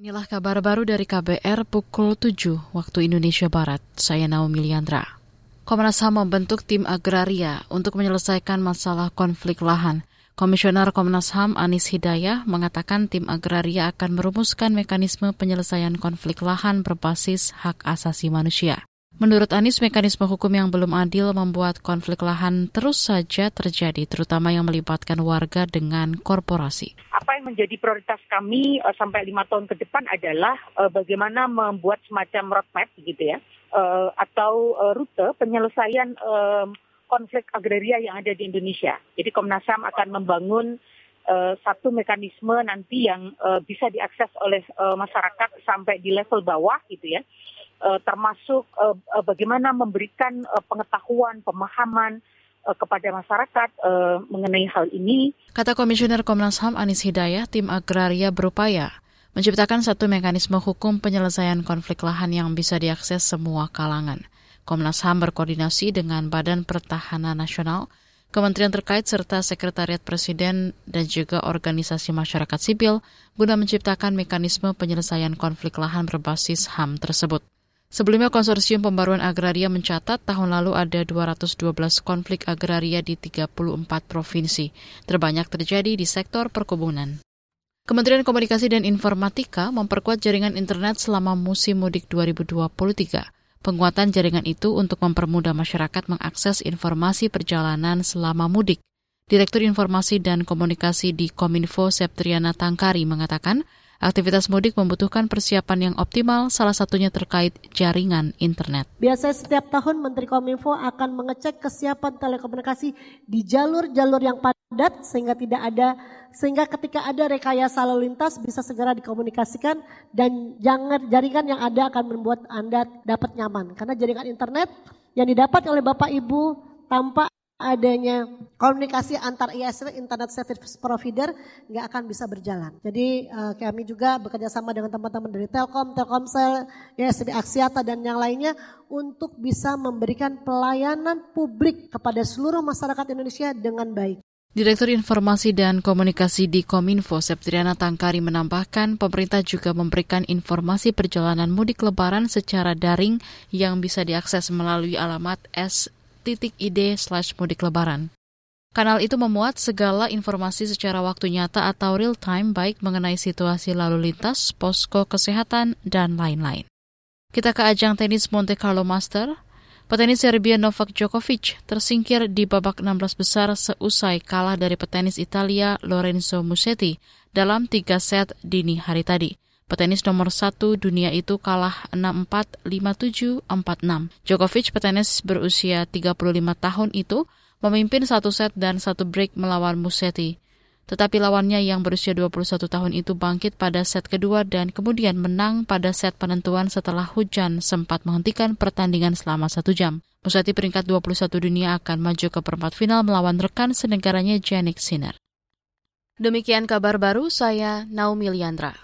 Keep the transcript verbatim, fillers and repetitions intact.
Inilah kabar baru dari K B R pukul tujuh waktu Indonesia Barat. Saya Naomi Liandra. Komnas H A M membentuk tim agraria untuk menyelesaikan masalah konflik lahan. Komisioner Komnas H A M Anis Hidayah mengatakan tim agraria akan merumuskan mekanisme penyelesaian konflik lahan berbasis hak asasi manusia. Menurut Anis, mekanisme hukum yang belum adil membuat konflik lahan terus saja terjadi, terutama yang melibatkan warga dengan korporasi. Apa yang menjadi prioritas kami uh, sampai lima tahun ke depan adalah uh, bagaimana membuat semacam roadmap gitu ya, uh, atau uh, rute penyelesaian uh, konflik agraria yang ada di Indonesia. Jadi Komnas H A M akan membangun uh, satu mekanisme nanti yang uh, bisa diakses oleh uh, masyarakat sampai di level bawah gitu ya. Termasuk bagaimana memberikan pengetahuan, pemahaman kepada masyarakat mengenai hal ini. Kata Komisioner Komnas H A M Anis Hidayah, tim agraria berupaya menciptakan satu mekanisme hukum penyelesaian konflik lahan yang bisa diakses semua kalangan. Komnas H A M berkoordinasi dengan Badan Pertahanan Nasional, Kementerian terkait serta Sekretariat Presiden dan juga organisasi masyarakat sipil guna menciptakan mekanisme penyelesaian konflik lahan berbasis H A M tersebut. Sebelumnya, Konsorsium Pembaruan Agraria mencatat tahun lalu ada dua ratus dua belas konflik agraria di tiga puluh empat provinsi. Terbanyak terjadi di sektor perkebunan. Kementerian Komunikasi dan Informatika memperkuat jaringan internet selama musim mudik dua ribu dua puluh tiga. Penguatan jaringan itu untuk mempermudah masyarakat mengakses informasi perjalanan selama mudik. Direktur Informasi dan Komunikasi di Kominfo Septriana Tangkari mengatakan, aktivitas mudik membutuhkan persiapan yang optimal, salah satunya terkait jaringan internet. Biasanya setiap tahun Menteri Kominfo akan mengecek kesiapan telekomunikasi di jalur-jalur yang padat sehingga tidak ada sehingga ketika ada rekayasa lalu lintas bisa segera dikomunikasikan dan jangan jaringan yang ada akan membuat Anda dapat nyaman. Karena jaringan internet yang didapat oleh Bapak Ibu tanpa adanya komunikasi antar E S D Internet Service Provider nggak akan bisa berjalan. Jadi uh, kami juga bekerja sama dengan teman-teman dari Telkom, Telkomsel, E S D Aksiata dan yang lainnya untuk bisa memberikan pelayanan publik kepada seluruh masyarakat Indonesia dengan baik. Direktur Informasi dan Komunikasi di Kominfo, Septriana Tangkari menambahkan, pemerintah juga memberikan informasi perjalanan mudik lebaran secara daring yang bisa diakses melalui alamat s titik id slash mudik lebaran. Kanal itu memuat segala informasi secara waktu nyata atau real time, baik mengenai situasi lalu lintas, posko kesehatan, dan lain-lain. Kita ke ajang tenis Monte Carlo Master. Petenis Serbia Novak Djokovic tersingkir di babak enam belas besar seusai kalah dari petenis Italia Lorenzo Musetti dalam tiga set dini hari tadi. Petenis nomor satu dunia itu kalah enam empat, lima tujuh, empat enam. Djokovic, petenis berusia tiga puluh lima tahun itu, memimpin satu set dan satu break melawan Musetti. Tetapi lawannya yang berusia dua puluh satu tahun itu bangkit pada set kedua dan kemudian menang pada set penentuan setelah hujan sempat menghentikan pertandingan selama satu jam. Musetti peringkat dua puluh satu dunia akan maju ke perempat final melawan rekan senegaranya Jannik Sinner. Demikian kabar baru, saya Naomi Liandra.